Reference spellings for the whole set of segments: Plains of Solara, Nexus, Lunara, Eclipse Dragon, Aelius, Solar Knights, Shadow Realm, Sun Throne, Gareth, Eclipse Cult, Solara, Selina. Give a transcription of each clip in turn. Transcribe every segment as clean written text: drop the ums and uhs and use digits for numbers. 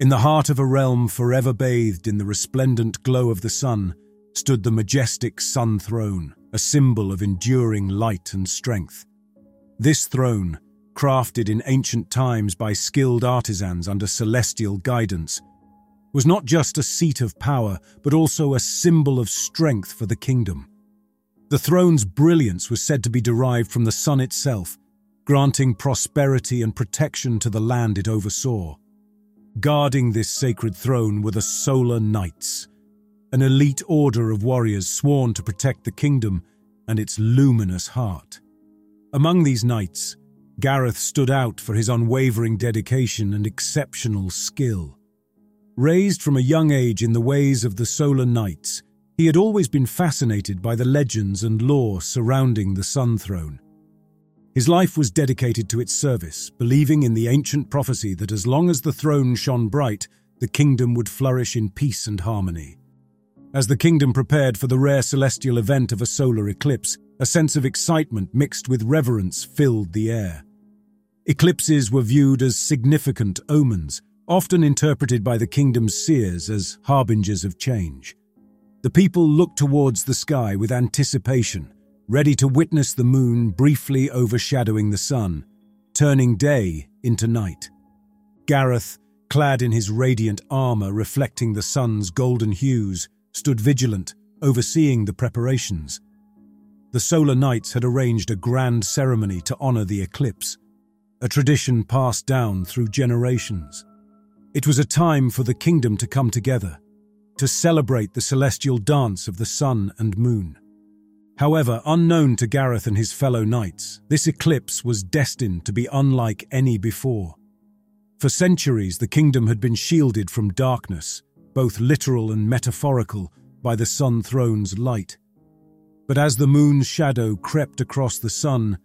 In the heart of a realm forever bathed in the resplendent glow of the sun stood the majestic Sun Throne, a symbol of enduring light and strength. This throne, crafted in ancient times by skilled artisans under celestial guidance, was not just a seat of power, but also a symbol of strength for the kingdom. The throne's brilliance was said to be derived from the sun itself, granting prosperity and protection to the land it oversaw. Guarding this sacred throne were the Solar Knights, an elite order of warriors sworn to protect the kingdom and its luminous heart. Among these knights, Gareth stood out for his unwavering dedication and exceptional skill. Raised from a young age in the ways of the Solar Knights, he had always been fascinated by the legends and lore surrounding the Sun Throne. His life was dedicated to its service, believing in the ancient prophecy that as long as the throne shone bright, the kingdom would flourish in peace and harmony. As the kingdom prepared for the rare celestial event of a solar eclipse, a sense of excitement mixed with reverence filled the air. Eclipses were viewed as significant omens, often interpreted by the kingdom's seers as harbingers of change. The people looked towards the sky with anticipation, ready to witness the moon briefly overshadowing the sun, turning day into night. Gareth, clad in his radiant armor reflecting the sun's golden hues, stood vigilant, overseeing the preparations. The Solar Knights had arranged a grand ceremony to honor the eclipse, a tradition passed down through generations. It was a time for the kingdom to come together, to celebrate the celestial dance of the sun and moon. However, unknown to Gareth and his fellow knights, this eclipse was destined to be unlike any before. For centuries, the kingdom had been shielded from darkness, both literal and metaphorical, by the Sun Throne's light. But as the moon's shadow crept across the sun,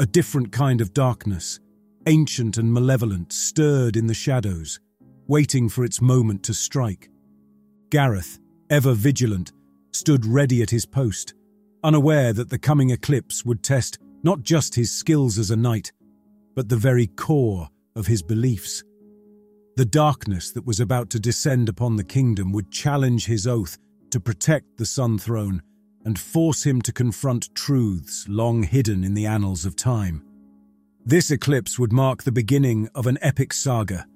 a different kind of darkness, ancient and malevolent, stirred in the shadows, waiting for its moment to strike. Gareth, ever vigilant, stood ready at his post, unaware that the coming eclipse would test not just his skills as a knight, but the very core of his beliefs. The darkness that was about to descend upon the kingdom would challenge his oath to protect the Sun Throne and force him to confront truths long hidden in the annals of time. This eclipse would mark the beginning of an epic saga,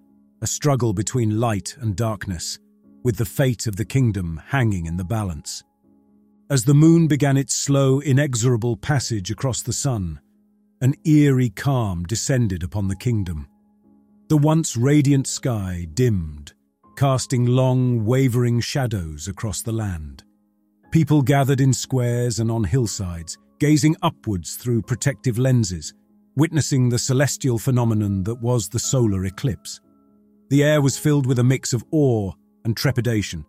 a struggle between light and darkness, with the fate of the kingdom hanging in the balance. As the moon began its slow, inexorable passage across the sun, an eerie calm descended upon the kingdom. The once radiant sky dimmed, casting long, wavering shadows across the land. People gathered in squares and on hillsides, gazing upwards through protective lenses, witnessing the celestial phenomenon that was the solar eclipse. The air was filled with a mix of awe and trepidation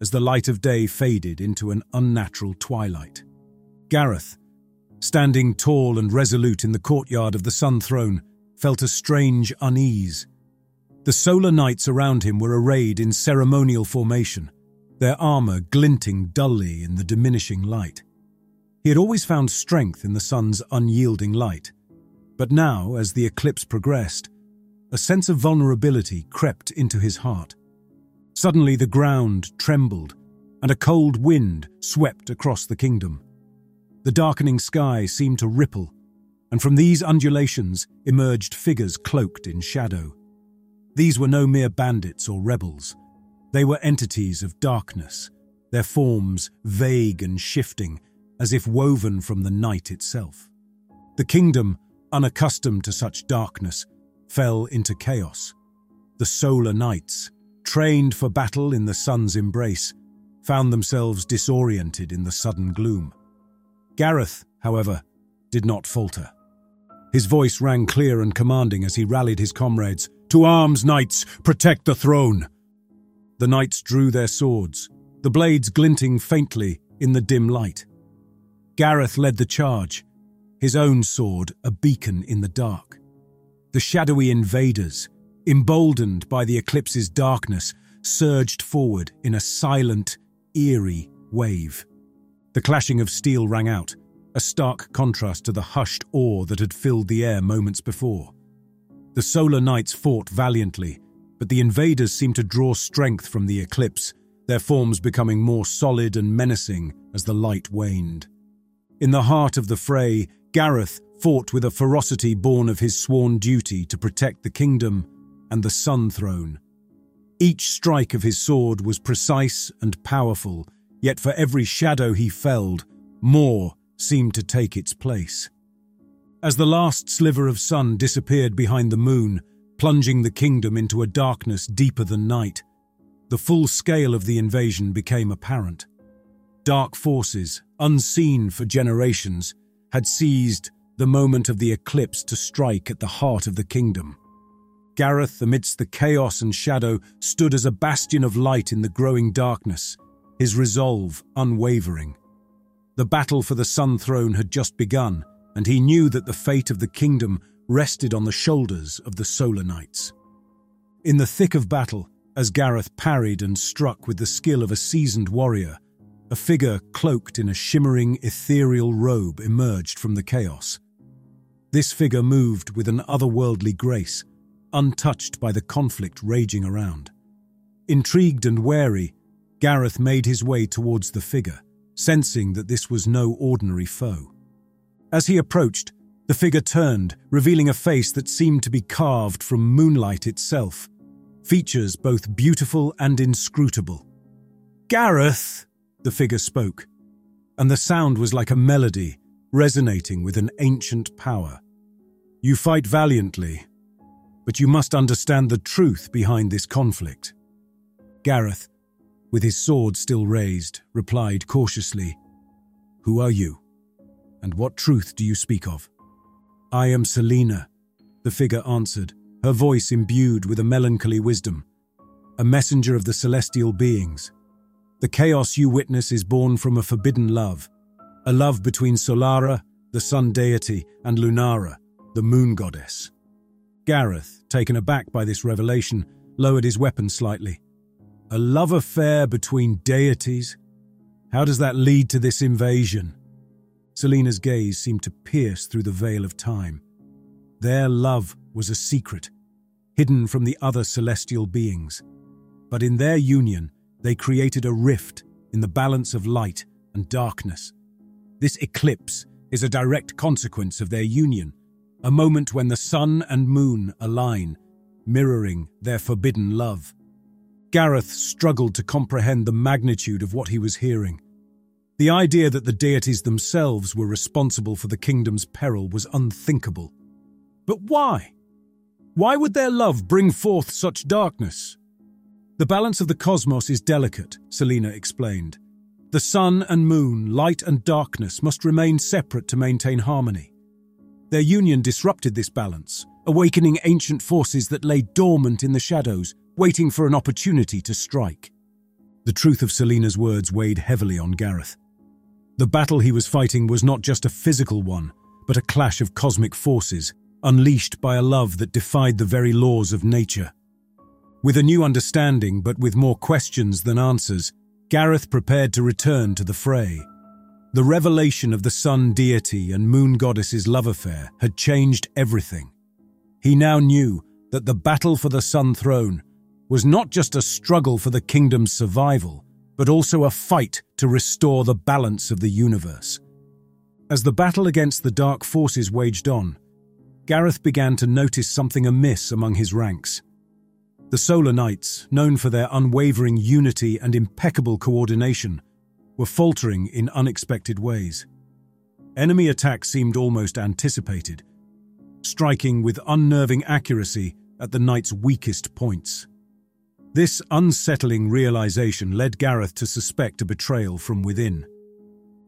as the light of day faded into an unnatural twilight. Gareth, standing tall and resolute in the courtyard of the Sun Throne, felt a strange unease. The Solar Knights around him were arrayed in ceremonial formation, their armor glinting dully in the diminishing light. He had always found strength in the sun's unyielding light, but now, as the eclipse progressed, a sense of vulnerability crept into his heart. Suddenly the ground trembled, and a cold wind swept across the kingdom. The darkening sky seemed to ripple, and from these undulations emerged figures cloaked in shadow. These were no mere bandits or rebels. They were entities of darkness, their forms vague and shifting, as if woven from the night itself. The kingdom, unaccustomed to such darkness, fell into chaos. The Solar Knights, trained for battle in the sun's embrace, found themselves disoriented in the sudden gloom. Gareth, however, did not falter. His voice rang clear and commanding as he rallied his comrades. "To arms, knights! Protect the throne!" The knights drew their swords, the blades glinting faintly in the dim light. Gareth led the charge, his own sword a beacon in the dark. The shadowy invaders, emboldened by the eclipse's darkness, surged forward in a silent, eerie wave. The clashing of steel rang out, a stark contrast to the hushed awe that had filled the air moments before. The Solar Knights fought valiantly, but the invaders seem to draw strength from the eclipse, their forms becoming more solid and menacing as the light waned. In the heart of the fray, Gareth fought with a ferocity born of his sworn duty to protect the kingdom and the Sun Throne. Each strike of his sword was precise and powerful, yet for every shadow he felled, more seemed to take its place. As the last sliver of sun disappeared behind the moon, plunging the kingdom into a darkness deeper than night, the full scale of the invasion became apparent. Dark forces, unseen for generations, had seized the moment of the eclipse to strike at the heart of the kingdom. Gareth, amidst the chaos and shadow, stood as a bastion of light in the growing darkness, his resolve unwavering. The battle for the Sun Throne had just begun, and he knew that the fate of the kingdom rested on the shoulders of the Solar Knights. In the thick of battle, as Gareth parried and struck with the skill of a seasoned warrior, a figure cloaked in a shimmering, ethereal robe emerged from the chaos. This figure moved with an otherworldly grace, untouched by the conflict raging around. Intrigued and wary, Gareth made his way towards the figure, sensing that this was no ordinary foe. As he approached, the figure turned, revealing a face that seemed to be carved from moonlight itself, features both beautiful and inscrutable. "Gareth," the figure spoke, and the sound was like a melody, resonating with an ancient power. "You fight valiantly, but you must understand the truth behind this conflict." Gareth, with his sword still raised, replied cautiously, "Who are you? And what truth do you speak of?" "I am Selina," the figure answered, her voice imbued with a melancholy wisdom, "a messenger of the celestial beings. The chaos you witness is born from a forbidden love, a love between Solara, the sun deity, and Lunara, the moon goddess." Gareth, taken aback by this revelation, lowered his weapon slightly. "A love affair between deities? How does that lead to this invasion?" Selina's gaze seemed to pierce through the veil of time. Their love was a secret, hidden from the other celestial beings. But in their union, they created a rift in the balance of light and darkness. This eclipse is a direct consequence of their union, a moment when the sun and moon align, mirroring their forbidden love. Gareth struggled to comprehend the magnitude of what he was hearing. The idea that the deities themselves were responsible for the kingdom's peril was unthinkable. But why? Why would their love bring forth such darkness? "The balance of the cosmos is delicate," Selina explained. "The sun and moon, light and darkness, must remain separate to maintain harmony. Their union disrupted this balance, awakening ancient forces that lay dormant in the shadows, waiting for an opportunity to strike." The truth of Selina's words weighed heavily on Gareth. The battle he was fighting was not just a physical one, but a clash of cosmic forces, unleashed by a love that defied the very laws of nature. With a new understanding, but with more questions than answers, Gareth prepared to return to the fray. The revelation of the sun deity and moon goddess's love affair had changed everything. He now knew that the battle for the Sun Throne was not just a struggle for the kingdom's survival, but also a fight to restore the balance of the universe. As the battle against the dark forces waged on, Gareth began to notice something amiss among his ranks. The Solar Knights, known for their unwavering unity and impeccable coordination, were faltering in unexpected ways. Enemy attacks seemed almost anticipated, striking with unnerving accuracy at the Knights' weakest points. This unsettling realization led Gareth to suspect a betrayal from within.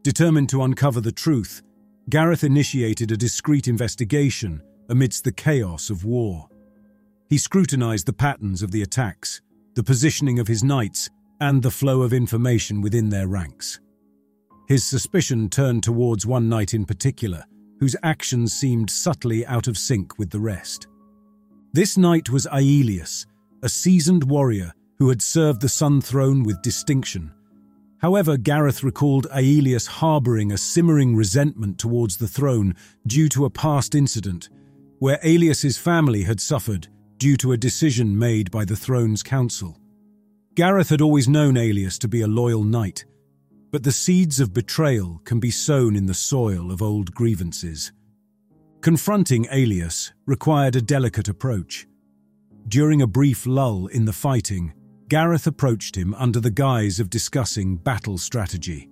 Determined to uncover the truth, Gareth initiated a discreet investigation amidst the chaos of war. He scrutinized the patterns of the attacks, the positioning of his knights, and the flow of information within their ranks. His suspicion turned towards one knight in particular, whose actions seemed subtly out of sync with the rest. This knight was Aelius, a seasoned warrior who had served the Sun Throne with distinction. However, Gareth recalled Aelius harboring a simmering resentment towards the throne due to a past incident where Aelius's family had suffered due to a decision made by the Throne's Council. Gareth had always known Aelius to be a loyal knight, but the seeds of betrayal can be sown in the soil of old grievances. Confronting Aelius required a delicate approach. During a brief lull in the fighting, Gareth approached him under the guise of discussing battle strategy.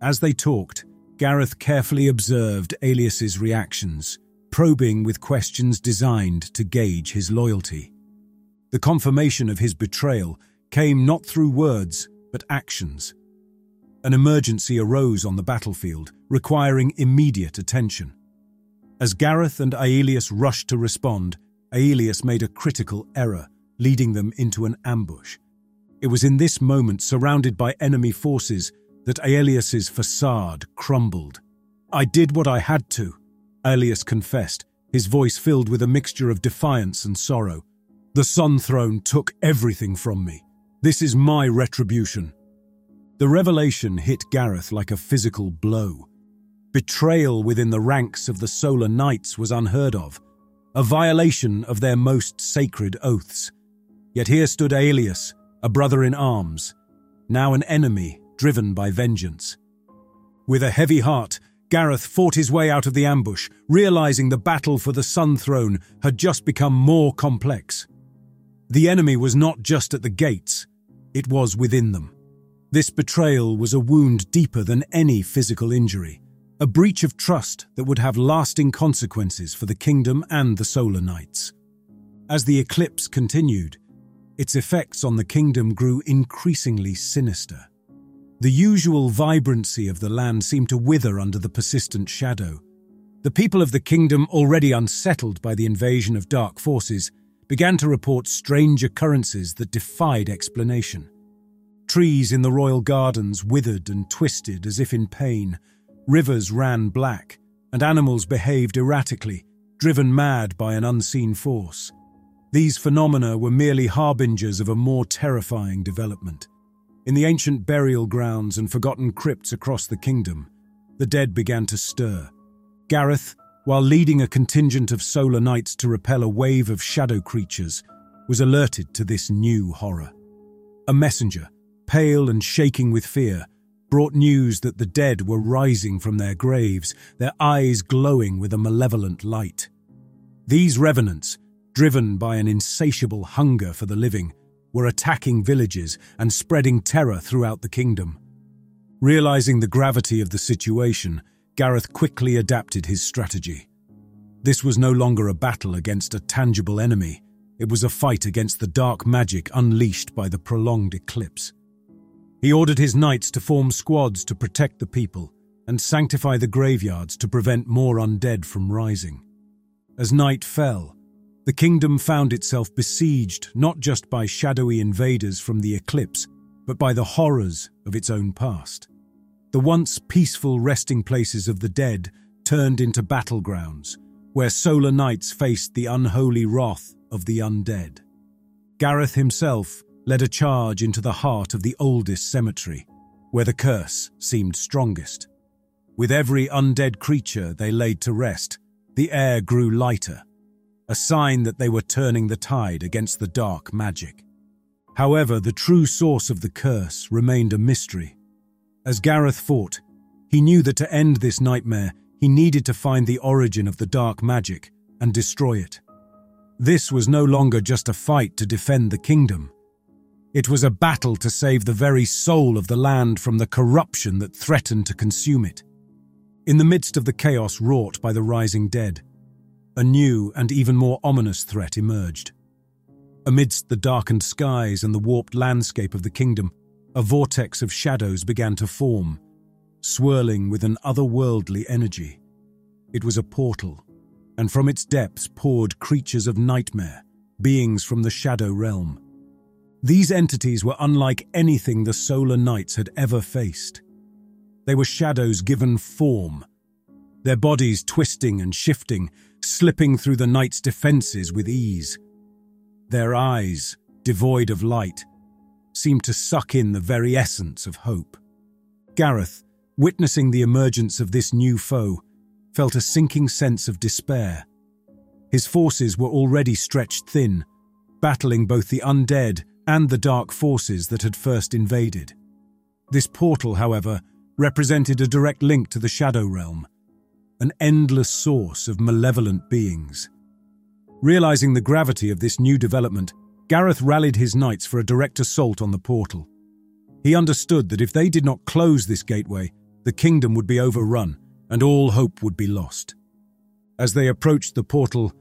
As they talked, Gareth carefully observed Aelius's reactions, probing with questions designed to gauge his loyalty. The confirmation of his betrayal came not through words, but actions. An emergency arose on the battlefield, requiring immediate attention. As Gareth and Aelius rushed to respond, Aelius made a critical error, leading them into an ambush. It was in this moment, surrounded by enemy forces, that Aelius's facade crumbled. "I did what I had to," Aelius confessed, his voice filled with a mixture of defiance and sorrow. "The Sun Throne took everything from me. This is my retribution." The revelation hit Gareth like a physical blow. Betrayal within the ranks of the Solar Knights was unheard of, a violation of their most sacred oaths. Yet here stood Aelius, a brother in arms, now an enemy driven by vengeance. With a heavy heart, Gareth fought his way out of the ambush, realizing the battle for the Sun Throne had just become more complex. The enemy was not just at the gates, it was within them. This betrayal was a wound deeper than any physical injury, a breach of trust that would have lasting consequences for the kingdom and the Solar Knights. As the eclipse continued, its effects on the kingdom grew increasingly sinister. The usual vibrancy of the land seemed to wither under the persistent shadow. The people of the kingdom, already unsettled by the invasion of dark forces, began to report strange occurrences that defied explanation. Trees in the royal gardens withered and twisted as if in pain, rivers ran black, and animals behaved erratically, driven mad by an unseen force. These phenomena were merely harbingers of a more terrifying development. In the ancient burial grounds and forgotten crypts across the kingdom, the dead began to stir. Gareth, while leading a contingent of Solar Knights to repel a wave of shadow creatures, was alerted to this new horror. A messenger, pale and shaking with fear, brought news that the dead were rising from their graves, their eyes glowing with a malevolent light. These revenants, driven by an insatiable hunger for the living, were attacking villages and spreading terror throughout the kingdom. Realizing the gravity of the situation, Gareth quickly adapted his strategy. This was no longer a battle against a tangible enemy, it was a fight against the dark magic unleashed by the prolonged eclipse. He ordered his knights to form squads to protect the people and sanctify the graveyards to prevent more undead from rising. As night fell, the kingdom found itself besieged not just by shadowy invaders from the eclipse, but by the horrors of its own past. The once peaceful resting places of the dead turned into battlegrounds, where Solar Knights faced the unholy wrath of the undead. Gareth himself led a charge into the heart of the oldest cemetery, where the curse seemed strongest. With every undead creature they laid to rest, the air grew lighter, a sign that they were turning the tide against the dark magic. However, the true source of the curse remained a mystery. As Gareth fought, he knew that to end this nightmare, he needed to find the origin of the dark magic and destroy it. This was no longer just a fight to defend the kingdom. It was a battle to save the very soul of the land from the corruption that threatened to consume it. In the midst of the chaos wrought by the rising dead, a new and even more ominous threat emerged. Amidst the darkened skies and the warped landscape of the kingdom, a vortex of shadows began to form, swirling with an otherworldly energy. It was a portal, and from its depths poured creatures of nightmare, beings from the Shadow Realm. These entities were unlike anything the Solar Knights had ever faced. They were shadows given form, their bodies twisting and shifting, slipping through the night's defenses with ease. Their eyes, devoid of light, seemed to suck in the very essence of hope. Gareth, witnessing the emergence of this new foe, felt a sinking sense of despair. His forces were already stretched thin, battling both the undead and the dark forces that had first invaded. This portal, however, represented a direct link to the Shadow Realm, an endless source of malevolent beings. Realizing the gravity of this new development, Gareth rallied his knights for a direct assault on the portal. He understood that if they did not close this gateway, the kingdom would be overrun and all hope would be lost. As they approached the portal,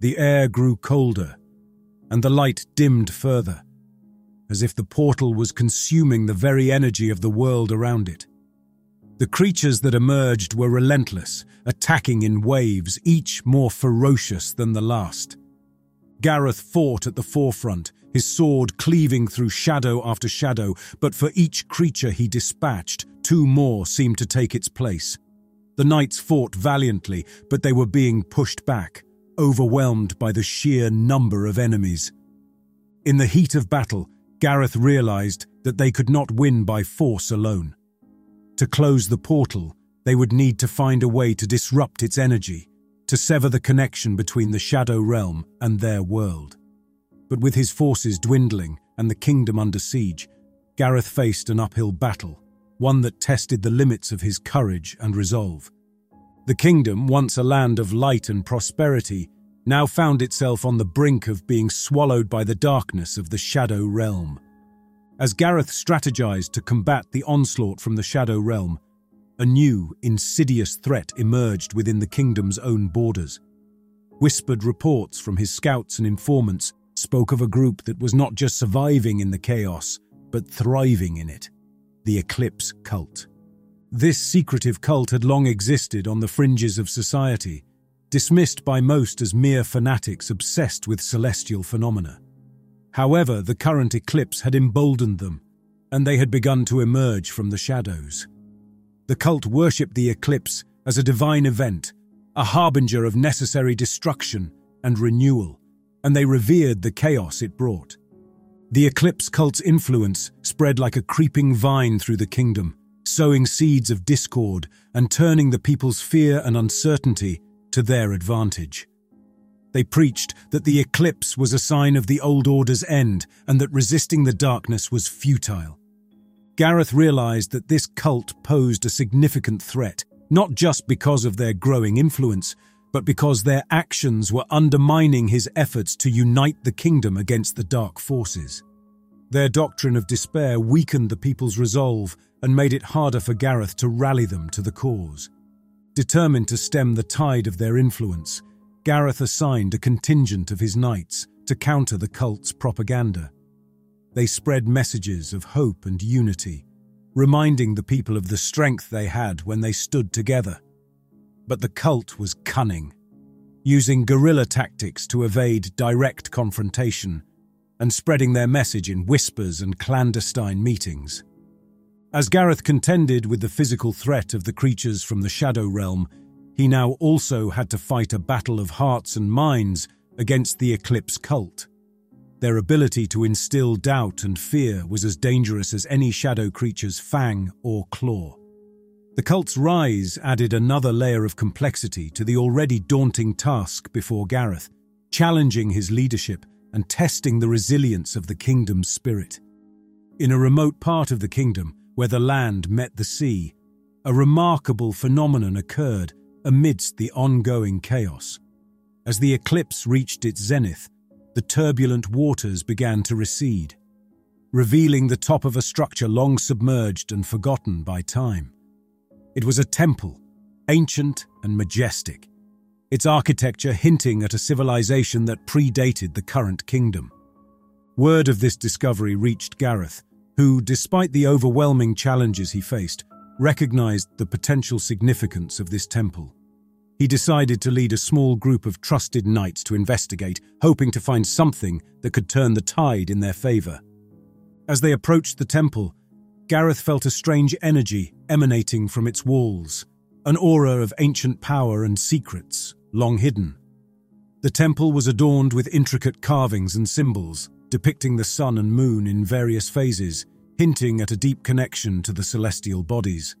the air grew colder and the light dimmed further, as if the portal was consuming the very energy of the world around it. The creatures that emerged were relentless, attacking in waves, each more ferocious than the last. Gareth fought at the forefront, his sword cleaving through shadow after shadow, but for each creature he dispatched, two more seemed to take its place. The knights fought valiantly, but they were being pushed back, overwhelmed by the sheer number of enemies. In the heat of battle, Gareth realized that they could not win by force alone. To close the portal, they would need to find a way to disrupt its energy, to sever the connection between the Shadow Realm and their world. But with his forces dwindling and the kingdom under siege, Gareth faced an uphill battle, one that tested the limits of his courage and resolve. The kingdom, once a land of light and prosperity, now found itself on the brink of being swallowed by the darkness of the Shadow Realm. As Gareth strategized to combat the onslaught from the Shadow Realm, a new, insidious threat emerged within the kingdom's own borders. Whispered reports from his scouts and informants spoke of a group that was not just surviving in the chaos, but thriving in it: the Eclipse Cult. This secretive cult had long existed on the fringes of society, dismissed by most as mere fanatics obsessed with celestial phenomena. However, the current eclipse had emboldened them, and they had begun to emerge from the shadows. The cult worshipped the eclipse as a divine event, a harbinger of necessary destruction and renewal, and they revered the chaos it brought. The eclipse cult's influence spread like a creeping vine through the kingdom, sowing seeds of discord and turning the people's fear and uncertainty to their advantage. They preached that the eclipse was a sign of the old order's end and that resisting the darkness was futile. Gareth realized that this cult posed a significant threat, not just because of their growing influence, but because their actions were undermining his efforts to unite the kingdom against the dark forces. Their doctrine of despair weakened the people's resolve and made it harder for Gareth to rally them to the cause. Determined to stem the tide of their influence, Gareth assigned a contingent of his knights to counter the cult's propaganda. They spread messages of hope and unity, reminding the people of the strength they had when they stood together. But the cult was cunning, using guerrilla tactics to evade direct confrontation and spreading their message in whispers and clandestine meetings. As Gareth contended with the physical threat of the creatures from the Shadow Realm, he now also had to fight a battle of hearts and minds against the Eclipse Cult. Their ability to instill doubt and fear was as dangerous as any shadow creature's fang or claw. The cult's rise added another layer of complexity to the already daunting task before Gareth, challenging his leadership and testing the resilience of the kingdom's spirit. In a remote part of the kingdom, where the land met the sea, a remarkable phenomenon occurred amidst the ongoing chaos. As the eclipse reached its zenith, the turbulent waters began to recede, revealing the top of a structure long submerged and forgotten by time. It was a temple, ancient and majestic, its architecture hinting at a civilization that predated the current kingdom. Word of this discovery reached Gareth, who, despite the overwhelming challenges he faced, recognized the potential significance of this temple. He decided to lead a small group of trusted knights to investigate, hoping to find something that could turn the tide in their favor. As they approached the temple, Gareth felt a strange energy emanating from its walls, an aura of ancient power and secrets, long hidden. The temple was adorned with intricate carvings and symbols, depicting the sun and moon in various phases, hinting at a deep connection to the celestial bodies.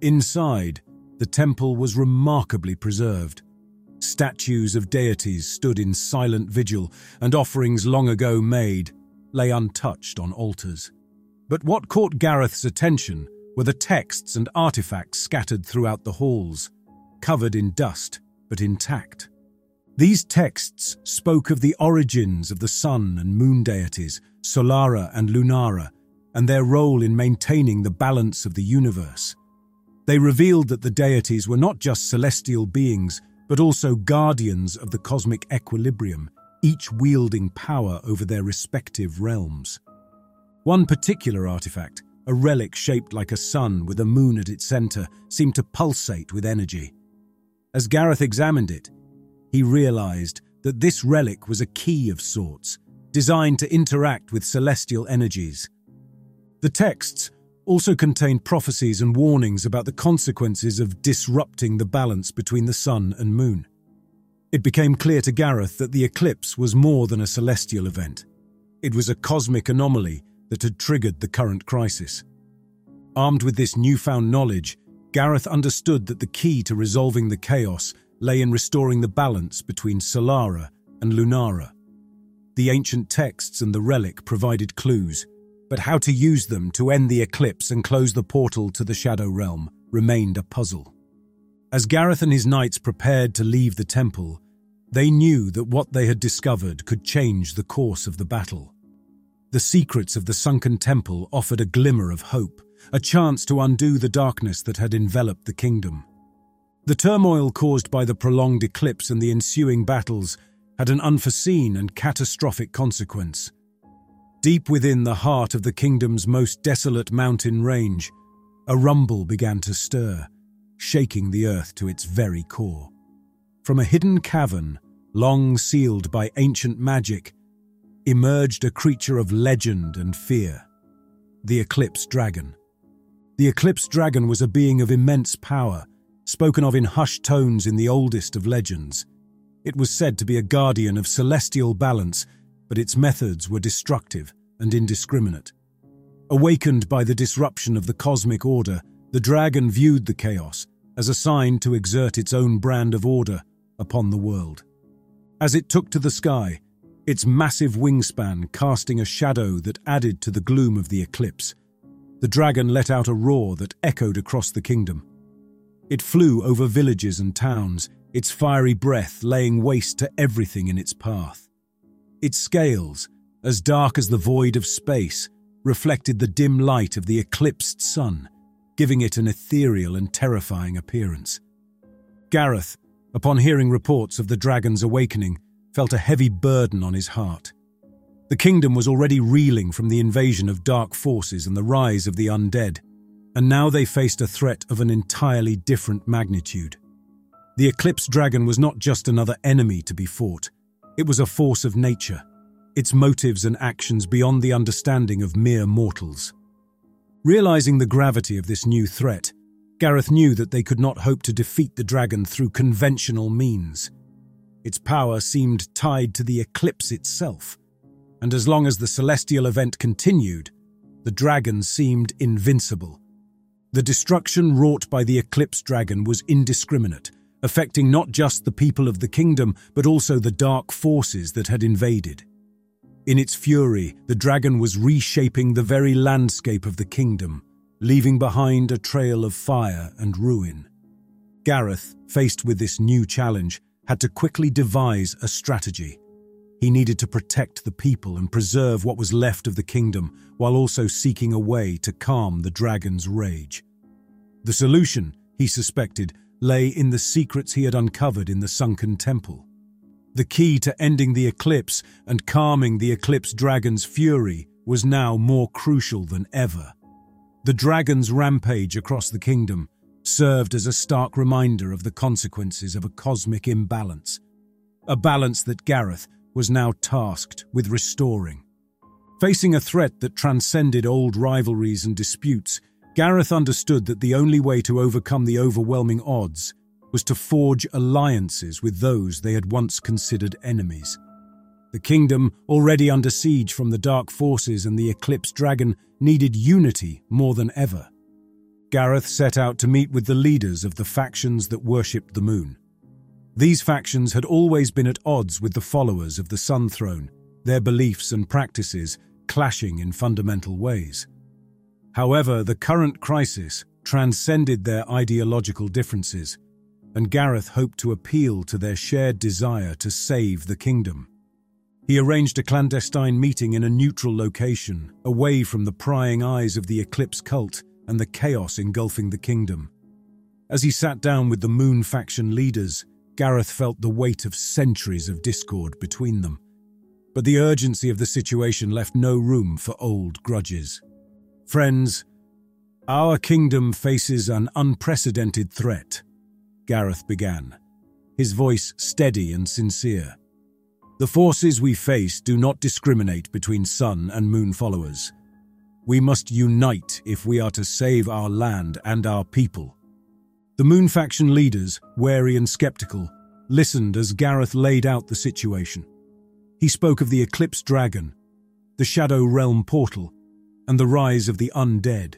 Inside, the temple was remarkably preserved, Statues of deities stood in silent vigil, and offerings long ago made lay untouched on altars. But what caught Gareth's attention were the texts and artifacts scattered throughout the halls, covered in dust but intact. These texts spoke of the origins of the sun and moon deities, Solara and Lunara, and their role in maintaining the balance of the universe. They revealed that the deities were not just celestial beings, but also guardians of the cosmic equilibrium, each wielding power over their respective realms. One particular artifact, a relic shaped like a sun with a moon at its center, seemed to pulsate with energy. As Gareth examined it, he realized that this relic was a key of sorts, designed to interact with celestial energies. The texts also contained prophecies and warnings about the consequences of disrupting the balance between the sun and moon. It became clear to Gareth that the eclipse was more than a celestial event. It was a cosmic anomaly that had triggered the current crisis. Armed with this newfound knowledge, Gareth understood that the key to resolving the chaos lay in restoring the balance between Solara and Lunara. The ancient texts and the relic provided clues, but how to use them to end the eclipse and close the portal to the Shadow Realm remained a puzzle. As Gareth and his knights prepared to leave the temple, they knew that what they had discovered could change the course of the battle. The secrets of the sunken temple offered a glimmer of hope, a chance to undo the darkness that had enveloped the kingdom. The turmoil caused by the prolonged eclipse and the ensuing battles had an unforeseen and catastrophic consequence. Deep within the heart of the kingdom's most desolate mountain range, a rumble began to stir, shaking the earth to its very core. From a hidden cavern, long sealed by ancient magic, emerged a creature of legend and fear, the Eclipse Dragon. The Eclipse Dragon was a being of immense power, spoken of in hushed tones in the oldest of legends. It was said to be a guardian of celestial balance, but its methods were destructive and indiscriminate. Awakened by the disruption of the cosmic order, the dragon viewed the chaos as a sign to exert its own brand of order upon the world. As it took to the sky, its massive wingspan casting a shadow that added to the gloom of the eclipse, the dragon let out a roar that echoed across the kingdom. It flew over villages and towns, its fiery breath laying waste to everything in its path. Its scales, as dark as the void of space, reflected the dim light of the eclipsed sun, giving it an ethereal and terrifying appearance. Gareth, upon hearing reports of the dragon's awakening, felt a heavy burden on his heart. The kingdom was already reeling from the invasion of dark forces and the rise of the undead, and now they faced a threat of an entirely different magnitude. The Eclipse Dragon was not just another enemy to be fought. It was a force of nature, its motives and actions beyond the understanding of mere mortals. Realizing the gravity of this new threat, Gareth knew that they could not hope to defeat the dragon through conventional means. Its power seemed tied to the eclipse itself, and as long as the celestial event continued, the dragon seemed invincible. The destruction wrought by the Eclipse Dragon was indiscriminate, affecting not just the people of the kingdom, but also the dark forces that had invaded. In its fury, the dragon was reshaping the very landscape of the kingdom, leaving behind a trail of fire and ruin. Gareth, faced with this new challenge, had to quickly devise a strategy. He needed to protect the people and preserve what was left of the kingdom, while also seeking a way to calm the dragon's rage. The solution, he suspected, lay in the secrets he had uncovered in the sunken temple. The key to ending the eclipse and calming the Eclipse Dragon's fury was now more crucial than ever. The dragon's rampage across the kingdom served as a stark reminder of the consequences of a cosmic imbalance, a balance that Gareth was now tasked with restoring. Facing a threat that transcended old rivalries and disputes, Gareth understood that the only way to overcome the overwhelming odds was to forge alliances with those they had once considered enemies. The kingdom, already under siege from the dark forces and the Eclipse Dragon, needed unity more than ever. Gareth set out to meet with the leaders of the factions that worshipped the moon. These factions had always been at odds with the followers of the Sun Throne, their beliefs and practices clashing in fundamental ways. However, the current crisis transcended their ideological differences, and Gareth hoped to appeal to their shared desire to save the kingdom. He arranged a clandestine meeting in a neutral location, away from the prying eyes of the Eclipse Cult and the chaos engulfing the kingdom. As he sat down with the Moon faction leaders, Gareth felt the weight of centuries of discord between them. But the urgency of the situation left no room for old grudges. "Friends, our kingdom faces an unprecedented threat," Gareth began, his voice steady and sincere. "The forces we face do not discriminate between Sun and Moon followers. We must unite if we are to save our land and our people." The Moon faction leaders, wary and skeptical, listened as Gareth laid out the situation. He spoke of the Eclipse Dragon, the Shadow Realm portal, and the rise of the undead.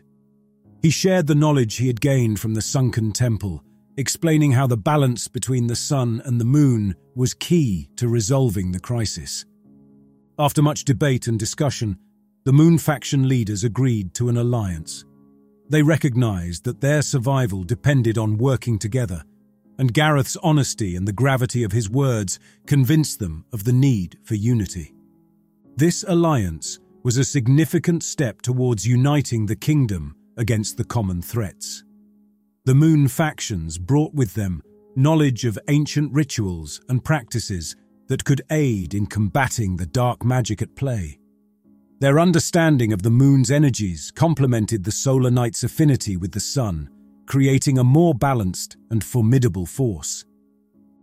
He shared the knowledge he had gained from the sunken temple, explaining how the balance between the Sun and the Moon was key to resolving the crisis. After much debate and discussion, the Moon faction leaders agreed to an alliance. They recognized that their survival depended on working together, and Gareth's honesty and the gravity of his words convinced them of the need for unity. This alliance was a significant step towards uniting the kingdom against the common threats. The Moon factions brought with them knowledge of ancient rituals and practices that could aid in combating the dark magic at play. Their understanding of the Moon's energies complemented the Solar Knights' affinity with the Sun, creating a more balanced and formidable force.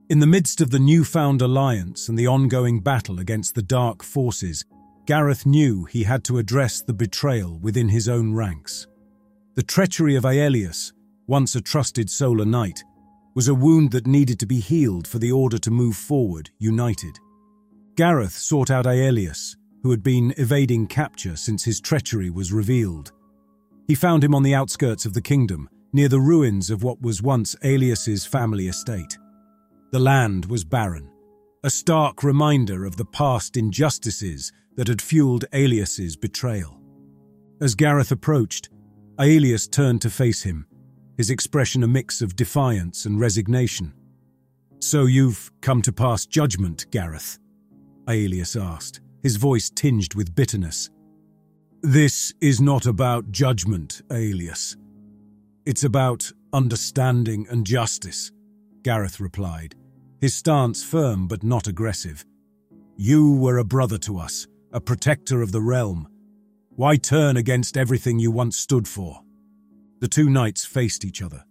In the midst of the newfound alliance and the ongoing battle against the dark forces, Gareth knew he had to address the betrayal within his own ranks. The treachery of Aelius, once a trusted Solar Knight, was a wound that needed to be healed for the order to move forward united. Gareth sought out Aelius, who had been evading capture since his treachery was revealed. He found him on the outskirts of the kingdom, near the ruins of what was once Aelius's family estate. The land was barren, a stark reminder of the past injustices that had fueled Aelius's betrayal. As Gareth approached, Aelius turned to face him, his expression a mix of defiance and resignation. "So you've come to pass judgment, Gareth?" Aelius asked, his voice tinged with bitterness. "This is not about judgment, Aelius. It's about understanding and justice," Gareth replied, his stance firm but not aggressive. "You were a brother to us, a protector of the realm. Why turn against everything you once stood for?" The two knights faced each other.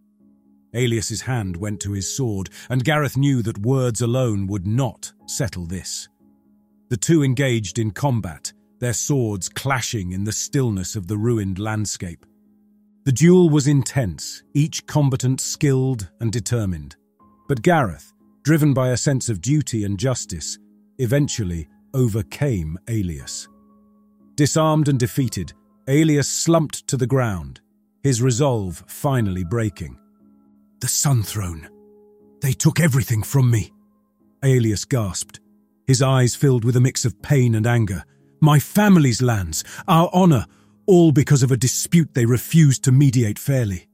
Aelius's hand went to his sword, and Gareth knew that words alone would not settle this. The two engaged in combat, their swords clashing in the stillness of the ruined landscape. The duel was intense, each combatant skilled and determined. But Gareth, driven by a sense of duty and justice, eventually overcame Aelius. Disarmed and defeated, Aelius slumped to the ground, his resolve finally breaking. "The Sun Throne! They took everything from me!" Aelius gasped, his eyes filled with a mix of pain and anger. "My family's lands, our honor, all because of a dispute they refused to mediate fairly.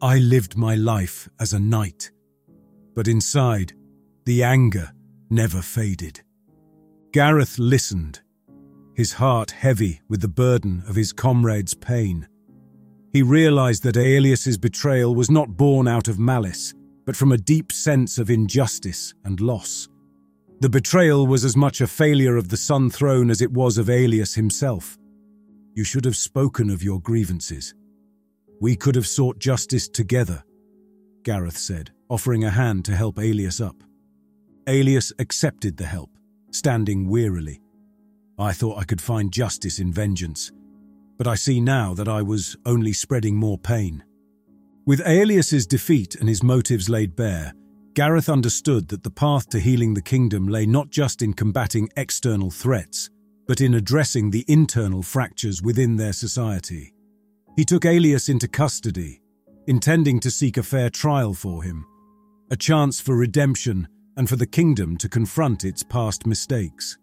I lived my life as a knight." But inside, the anger never faded. Gareth listened, his heart heavy with the burden of his comrade's pain. He realized that Aelius's betrayal was not born out of malice, but from a deep sense of injustice and loss. The betrayal was as much a failure of the Sun Throne as it was of Aelius himself. "You should have spoken of your grievances. We could have sought justice together," Gareth said, offering a hand to help Aelius up. Aelius accepted the help, standing wearily. "I thought I could find justice in vengeance, but I see now that I was only spreading more pain." With Aelius's defeat and his motives laid bare, Gareth understood that the path to healing the kingdom lay not just in combating external threats, but in addressing the internal fractures within their society. He took Aelius into custody, intending to seek a fair trial for him, a chance for redemption and for the kingdom to confront its past mistakes.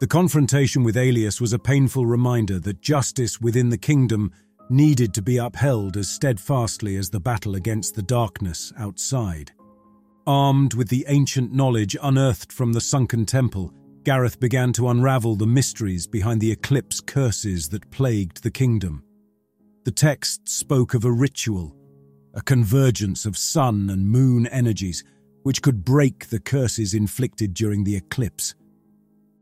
The confrontation with Aelius was a painful reminder that justice within the kingdom needed to be upheld as steadfastly as the battle against the darkness outside. Armed with the ancient knowledge unearthed from the sunken temple, Gareth began to unravel the mysteries behind the eclipse curses that plagued the kingdom. The text spoke of a ritual, a convergence of sun and moon energies, which could break the curses inflicted during the eclipse.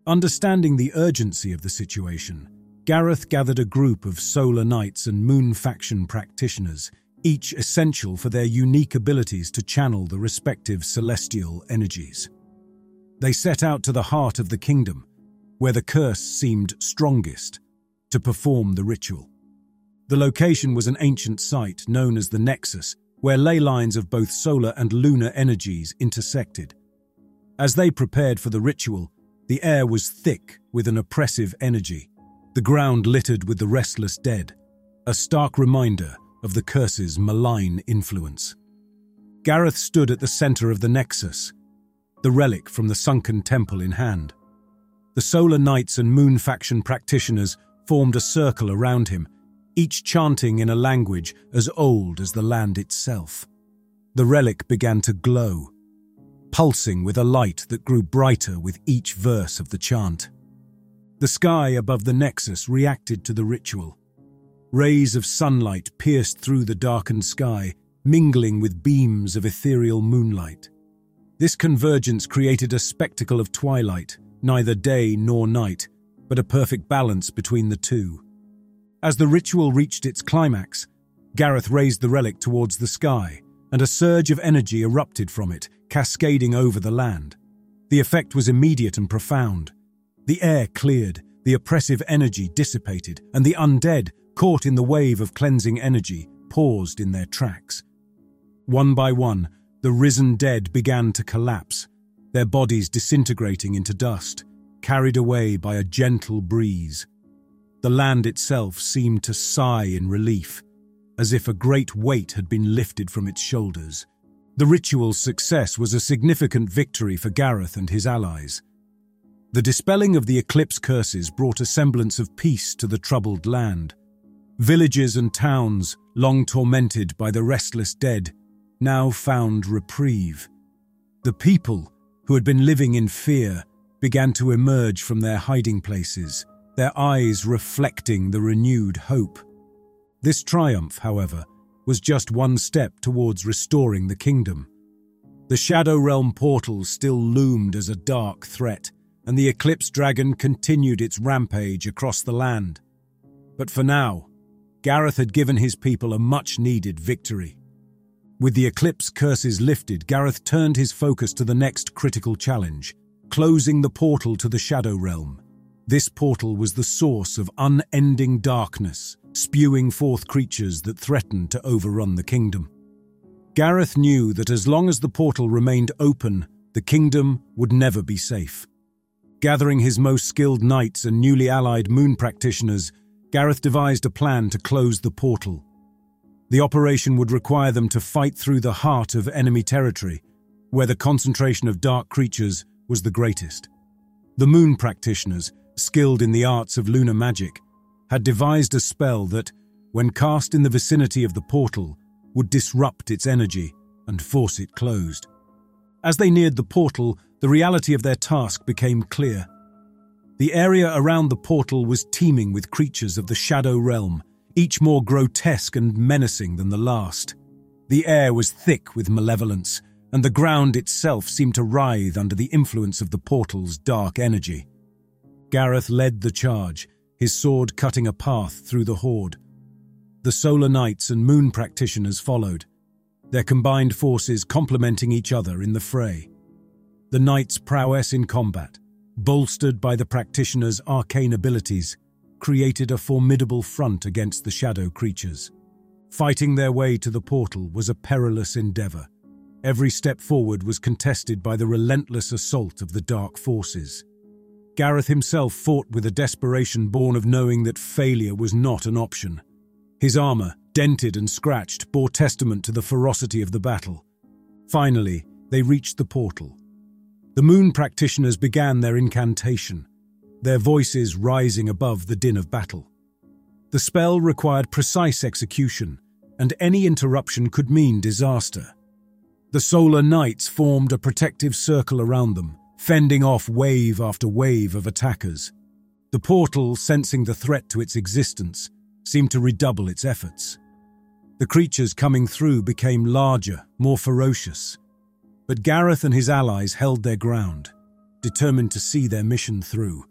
Understanding the urgency of the situation, Gareth gathered a group of Solar Knights and Moon Faction practitioners, each essential for their unique abilities to channel the respective celestial energies. They set out to the heart of the kingdom, where the curse seemed strongest, to perform the ritual. The location was an ancient site known as the Nexus, where ley lines of both solar and lunar energies intersected. As they prepared for the ritual, the air was thick with an oppressive energy, the ground littered with the restless dead, a stark reminder of the curse's malign influence. Gareth stood at the center of the Nexus, the relic from the sunken temple in hand. The Solar Knights and Moon Faction practitioners formed a circle around him, each chanting in a language as old as the land itself. The relic began to glow, pulsing with a light that grew brighter with each verse of the chant. The sky above the Nexus reacted to the ritual. Rays of sunlight pierced through the darkened sky, mingling with beams of ethereal moonlight. This convergence created a spectacle of twilight, neither day nor night, but a perfect balance between the two. As the ritual reached its climax, Gareth raised the relic towards the sky, and a surge of energy erupted from it, cascading over the land. The effect was immediate and profound. The air cleared, the oppressive energy dissipated, and the undead, caught in the wave of cleansing energy, paused in their tracks. One by one, the risen dead began to collapse, their bodies disintegrating into dust, carried away by a gentle breeze. The land itself seemed to sigh in relief, as if a great weight had been lifted from its shoulders. The ritual's success was a significant victory for Gareth and his allies. The dispelling of the eclipse curses brought a semblance of peace to the troubled land. Villages and towns, long tormented by the restless dead, now found reprieve. The people, who had been living in fear, began to emerge from their hiding places, their eyes reflecting the renewed hope. This triumph, however, was just one step towards restoring the kingdom. The Shadow Realm portal still loomed as a dark threat, and the Eclipse Dragon continued its rampage across the land. But for now, Gareth had given his people a much-needed victory. With the Eclipse curses lifted, Gareth turned his focus to the next critical challenge, closing the portal to the Shadow Realm. This portal was the source of unending darkness, spewing forth creatures that threatened to overrun the kingdom. Gareth knew that as long as the portal remained open, the kingdom would never be safe. Gathering his most skilled knights and newly allied moon practitioners, Gareth devised a plan to close the portal. The operation would require them to fight through the heart of enemy territory, where the concentration of dark creatures was the greatest. The moon practitioners, skilled in the arts of lunar magic, had devised a spell that, when cast in the vicinity of the portal, would disrupt its energy and force it closed. As they neared the portal, the reality of their task became clear. The area around the portal was teeming with creatures of the Shadow Realm, each more grotesque and menacing than the last. The air was thick with malevolence, and the ground itself seemed to writhe under the influence of the portal's dark energy. Gareth led the charge, his sword cutting a path through the horde. The Solar Knights and Moon Practitioners followed, their combined forces complementing each other in the fray. The knights' prowess in combat, bolstered by the practitioners' arcane abilities, created a formidable front against the shadow creatures. Fighting their way to the portal was a perilous endeavor. Every step forward was contested by the relentless assault of the dark forces. Gareth himself fought with a desperation born of knowing that failure was not an option. His armor, dented and scratched, bore testament to the ferocity of the battle. Finally, they reached the portal. The moon practitioners began their incantation, their voices rising above the din of battle. The spell required precise execution, and any interruption could mean disaster. The Solar Knights formed a protective circle around them, fending off wave after wave of attackers. The portal, sensing the threat to its existence, seemed to redouble its efforts. The creatures coming through became larger, more ferocious. But Gareth and his allies held their ground, determined to see their mission through.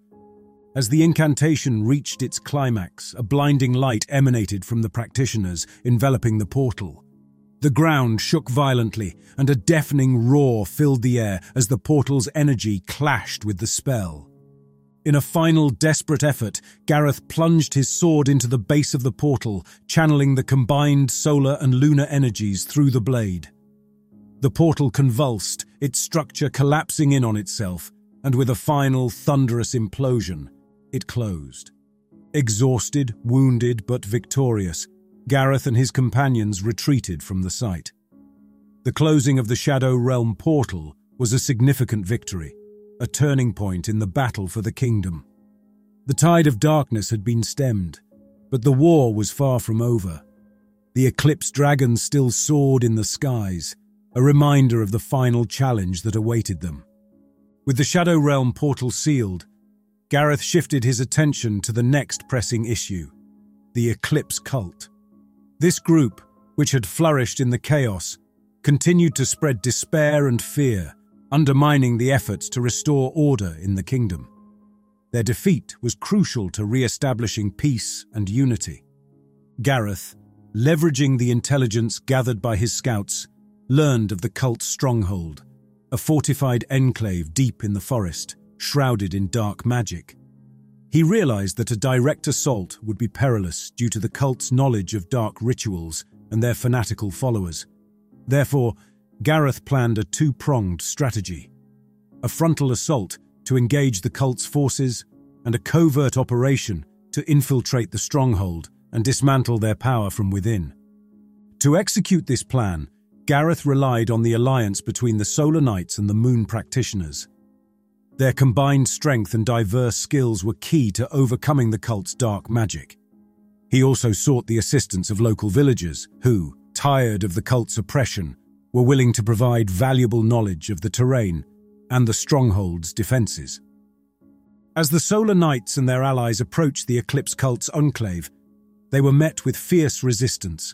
As the incantation reached its climax, a blinding light emanated from the practitioners, enveloping the portal. The ground shook violently, and a deafening roar filled the air as the portal's energy clashed with the spell. In a final desperate effort, Gareth plunged his sword into the base of the portal, channeling the combined solar and lunar energies through the blade. The portal convulsed, its structure collapsing in on itself, and with a final thunderous implosion, it closed. Exhausted, wounded, but victorious, Gareth and his companions retreated from the site. The closing of the Shadow Realm portal was a significant victory, a turning point in the battle for the kingdom. The tide of darkness had been stemmed, but the war was far from over. The Eclipse Dragon still soared in the skies, a reminder of the final challenge that awaited them. With the Shadow Realm portal sealed, Gareth shifted his attention to the next pressing issue, the Eclipse Cult. This group, which had flourished in the chaos, continued to spread despair and fear, undermining the efforts to restore order in the kingdom. Their defeat was crucial to re-establishing peace and unity. Gareth, leveraging the intelligence gathered by his scouts, learned of the cult's stronghold, a fortified enclave deep in the forest, shrouded in dark magic. He realized that a direct assault would be perilous due to the cult's knowledge of dark rituals and their fanatical followers. Therefore, Gareth planned a two-pronged strategy: a frontal assault to engage the cult's forces and a covert operation to infiltrate the stronghold and dismantle their power from within. To execute this plan, Gareth relied on the alliance between the Solar Knights and the Moon Practitioners. Their combined strength and diverse skills were key to overcoming the cult's dark magic. He also sought the assistance of local villagers who, tired of the cult's oppression, were willing to provide valuable knowledge of the terrain and the stronghold's defenses. As the Solar Knights and their allies approached the Eclipse Cult's enclave, they were met with fierce resistance.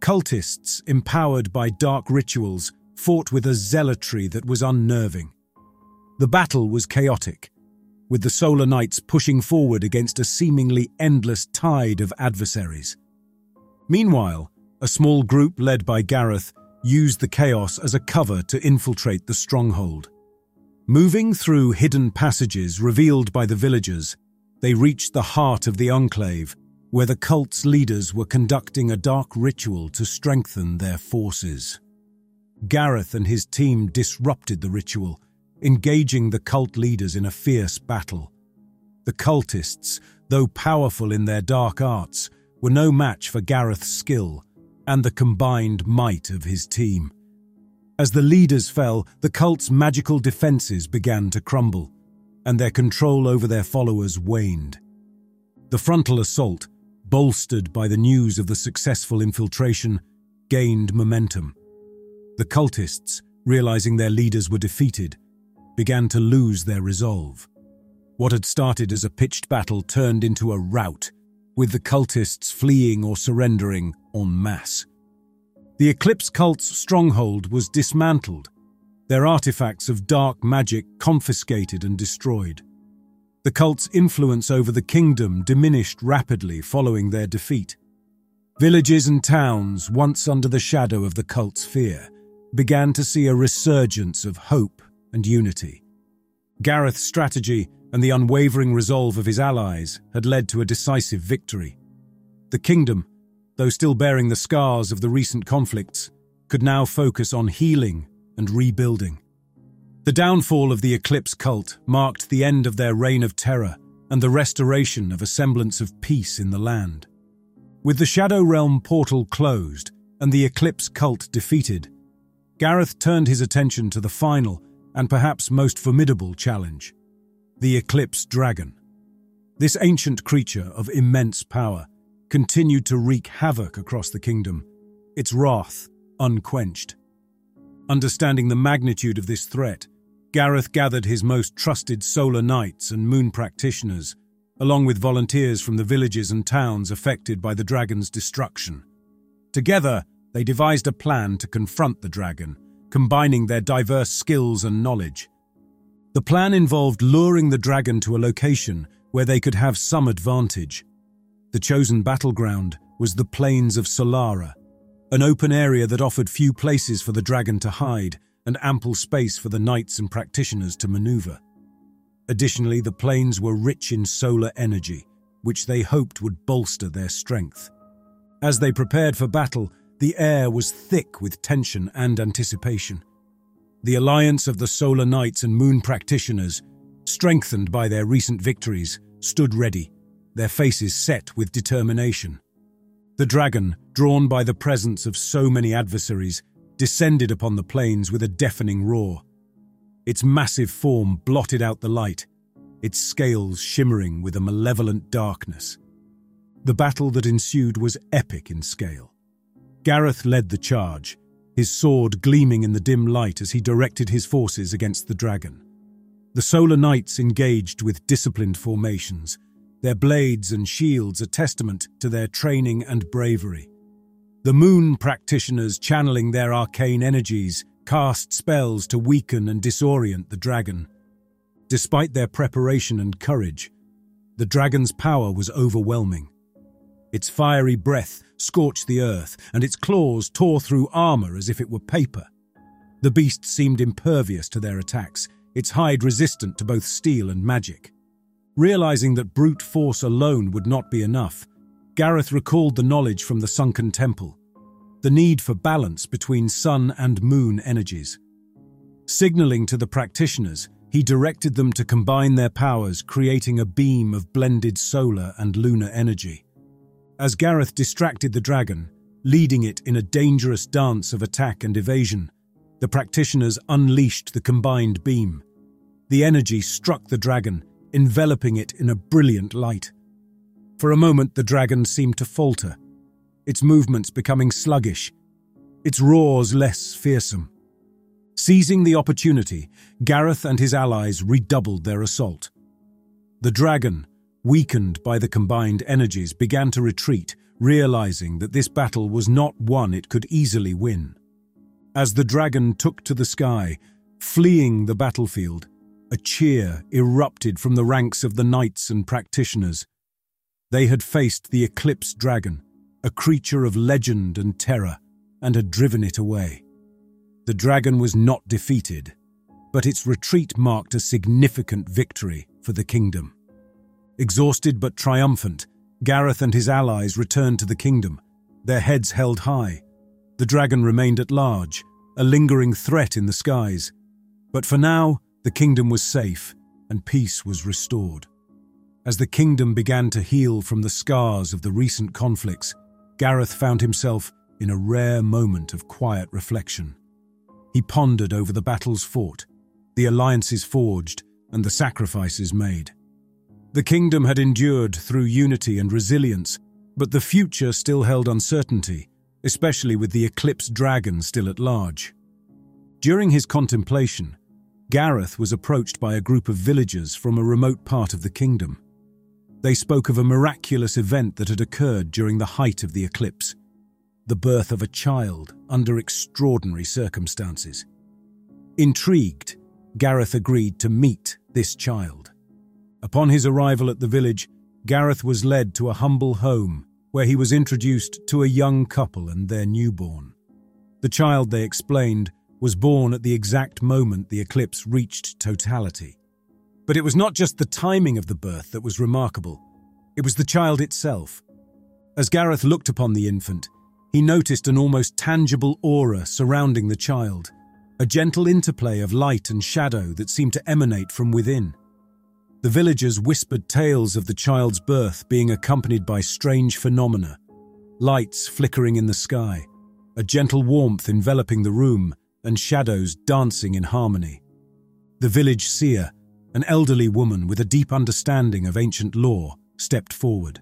Cultists, empowered by dark rituals, fought with a zealotry that was unnerving. The battle was chaotic, with the Solar Knights pushing forward against a seemingly endless tide of adversaries. Meanwhile, a small group led by Gareth used the chaos as a cover to infiltrate the stronghold. Moving through hidden passages revealed by the villagers, they reached the heart of the enclave, where the cult's leaders were conducting a dark ritual to strengthen their forces. Gareth and his team disrupted the ritual, engaging the cult leaders in a fierce battle. The cultists, though powerful in their dark arts, were no match for Gareth's skill and the combined might of his team. As the leaders fell, the cult's magical defenses began to crumble, and their control over their followers waned. The frontal assault, bolstered by the news of the successful infiltration, gained momentum. The cultists, realizing their leaders were defeated, began to lose their resolve. What had started as a pitched battle turned into a rout, with the cultists fleeing or surrendering en masse. The Eclipse Cult's stronghold was dismantled, their artifacts of dark magic confiscated and destroyed. The cult's influence over the kingdom diminished rapidly following their defeat. Villages and towns, once under the shadow of the cult's fear, began to see a resurgence of hope and unity. Gareth's strategy and the unwavering resolve of his allies had led to a decisive victory. The kingdom, though still bearing the scars of the recent conflicts, could now focus on healing and rebuilding. The downfall of the Eclipse Cult marked the end of their reign of terror and the restoration of a semblance of peace in the land. With the Shadow Realm portal closed and the Eclipse Cult defeated, Gareth turned his attention to the final and perhaps most formidable challenge, the Eclipse Dragon. This ancient creature of immense power continued to wreak havoc across the kingdom, its wrath unquenched. Understanding the magnitude of this threat, Gareth gathered his most trusted Solar Knights and Moon practitioners, along with volunteers from the villages and towns affected by the dragon's destruction. Together, they devised a plan to confront the dragon, combining their diverse skills and knowledge. The plan involved luring the dragon to a location where they could have some advantage. The chosen battleground was the Plains of Solara, an open area that offered few places for the dragon to hide and ample space for the knights and practitioners to maneuver. Additionally, the plains were rich in solar energy, which they hoped would bolster their strength. As they prepared for battle, the air was thick with tension and anticipation. The alliance of the Solar Knights and Moon practitioners, strengthened by their recent victories, stood ready, their faces set with determination. The dragon, drawn by the presence of so many adversaries, descended upon the plains with a deafening roar. Its massive form blotted out the light, its scales shimmering with a malevolent darkness. The battle that ensued was epic in scale. Gareth led the charge, his sword gleaming in the dim light as he directed his forces against the dragon. The Solar Knights engaged with disciplined formations, their blades and shields a testament to their training and bravery. The Moon practitioners, channeling their arcane energies, cast spells to weaken and disorient the dragon. Despite their preparation and courage, the dragon's power was overwhelming. Its fiery breath scorched the earth, and its claws tore through armor as if it were paper. The beast seemed impervious to their attacks, its hide resistant to both steel and magic. Realizing that brute force alone would not be enough, Gareth recalled the knowledge from the sunken temple, the need for balance between sun and moon energies. Signaling to the practitioners, he directed them to combine their powers, creating a beam of blended solar and lunar energy. As Gareth distracted the dragon, leading it in a dangerous dance of attack and evasion, the practitioners unleashed the combined beam. The energy struck the dragon, enveloping it in a brilliant light. For a moment, the dragon seemed to falter, its movements becoming sluggish, its roars less fearsome. Seizing the opportunity, Gareth and his allies redoubled their assault. The dragon, weakened by the combined energies, began to retreat, realizing that this battle was not one it could easily win. As the dragon took to the sky, fleeing the battlefield, a cheer erupted from the ranks of the knights and practitioners. They had faced the Eclipse Dragon, a creature of legend and terror, and had driven it away. The dragon was not defeated, but its retreat marked a significant victory for the kingdom. Exhausted but triumphant, Gareth and his allies returned to the kingdom, their heads held high. The dragon remained at large, a lingering threat in the skies. But for now, the kingdom was safe, and peace was restored. As the kingdom began to heal from the scars of the recent conflicts, Gareth found himself in a rare moment of quiet reflection. He pondered over the battles fought, the alliances forged, and the sacrifices made. The kingdom had endured through unity and resilience, but the future still held uncertainty, especially with the Eclipse Dragon still at large. During his contemplation, Gareth was approached by a group of villagers from a remote part of the kingdom. They spoke of a miraculous event that had occurred during the height of the eclipse, the birth of a child under extraordinary circumstances. Intrigued, Gareth agreed to meet this child. Upon his arrival at the village, Gareth was led to a humble home where he was introduced to a young couple and their newborn. The child, they explained, was born at the exact moment the eclipse reached totality. But it was not just the timing of the birth that was remarkable. It was the child itself. As Gareth looked upon the infant, he noticed an almost tangible aura surrounding the child, a gentle interplay of light and shadow that seemed to emanate from within. The villagers whispered tales of the child's birth being accompanied by strange phenomena, lights flickering in the sky, a gentle warmth enveloping the room, and shadows dancing in harmony. The village seer, an elderly woman with a deep understanding of ancient lore, stepped forward.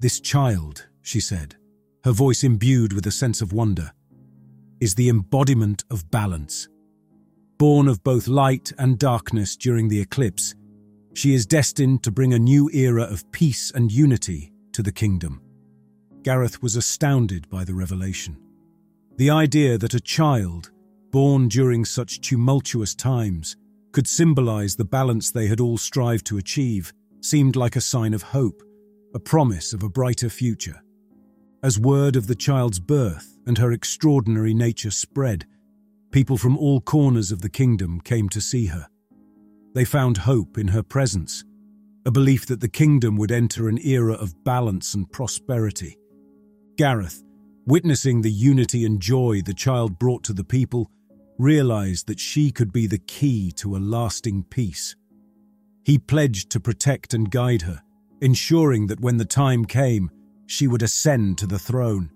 "This child," she said, her voice imbued with a sense of wonder, "is the embodiment of balance. Born of both light and darkness during the eclipse, she is destined to bring a new era of peace and unity to the kingdom." Gareth was astounded by the revelation. The idea that a child, born during such tumultuous times, could symbolize the balance they had all strived to achieve seemed like a sign of hope, a promise of a brighter future. As word of the child's birth and her extraordinary nature spread, people from all corners of the kingdom came to see her. They found hope in her presence, a belief that the kingdom would enter an era of balance and prosperity. Gareth, witnessing the unity and joy the child brought to the people, realized that she could be the key to a lasting peace. He pledged to protect and guide her, ensuring that when the time came, she would ascend to the throne,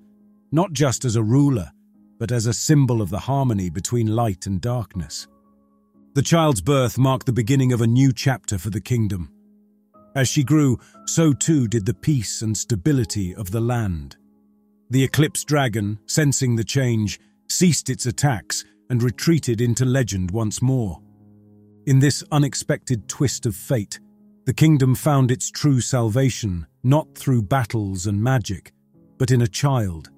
not just as a ruler, but as a symbol of the harmony between light and darkness. The child's birth marked the beginning of a new chapter for the kingdom. As she grew, so too did the peace and stability of the land. The Eclipse Dragon, sensing the change, ceased its attacks and retreated into legend once more. In this unexpected twist of fate, the kingdom found its true salvation, not through battles and magic, but in a child,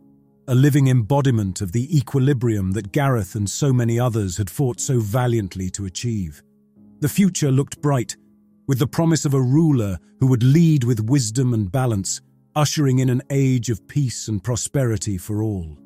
a living embodiment of the equilibrium that Gareth and so many others had fought so valiantly to achieve. The future looked bright, with the promise of a ruler who would lead with wisdom and balance, ushering in an age of peace and prosperity for all.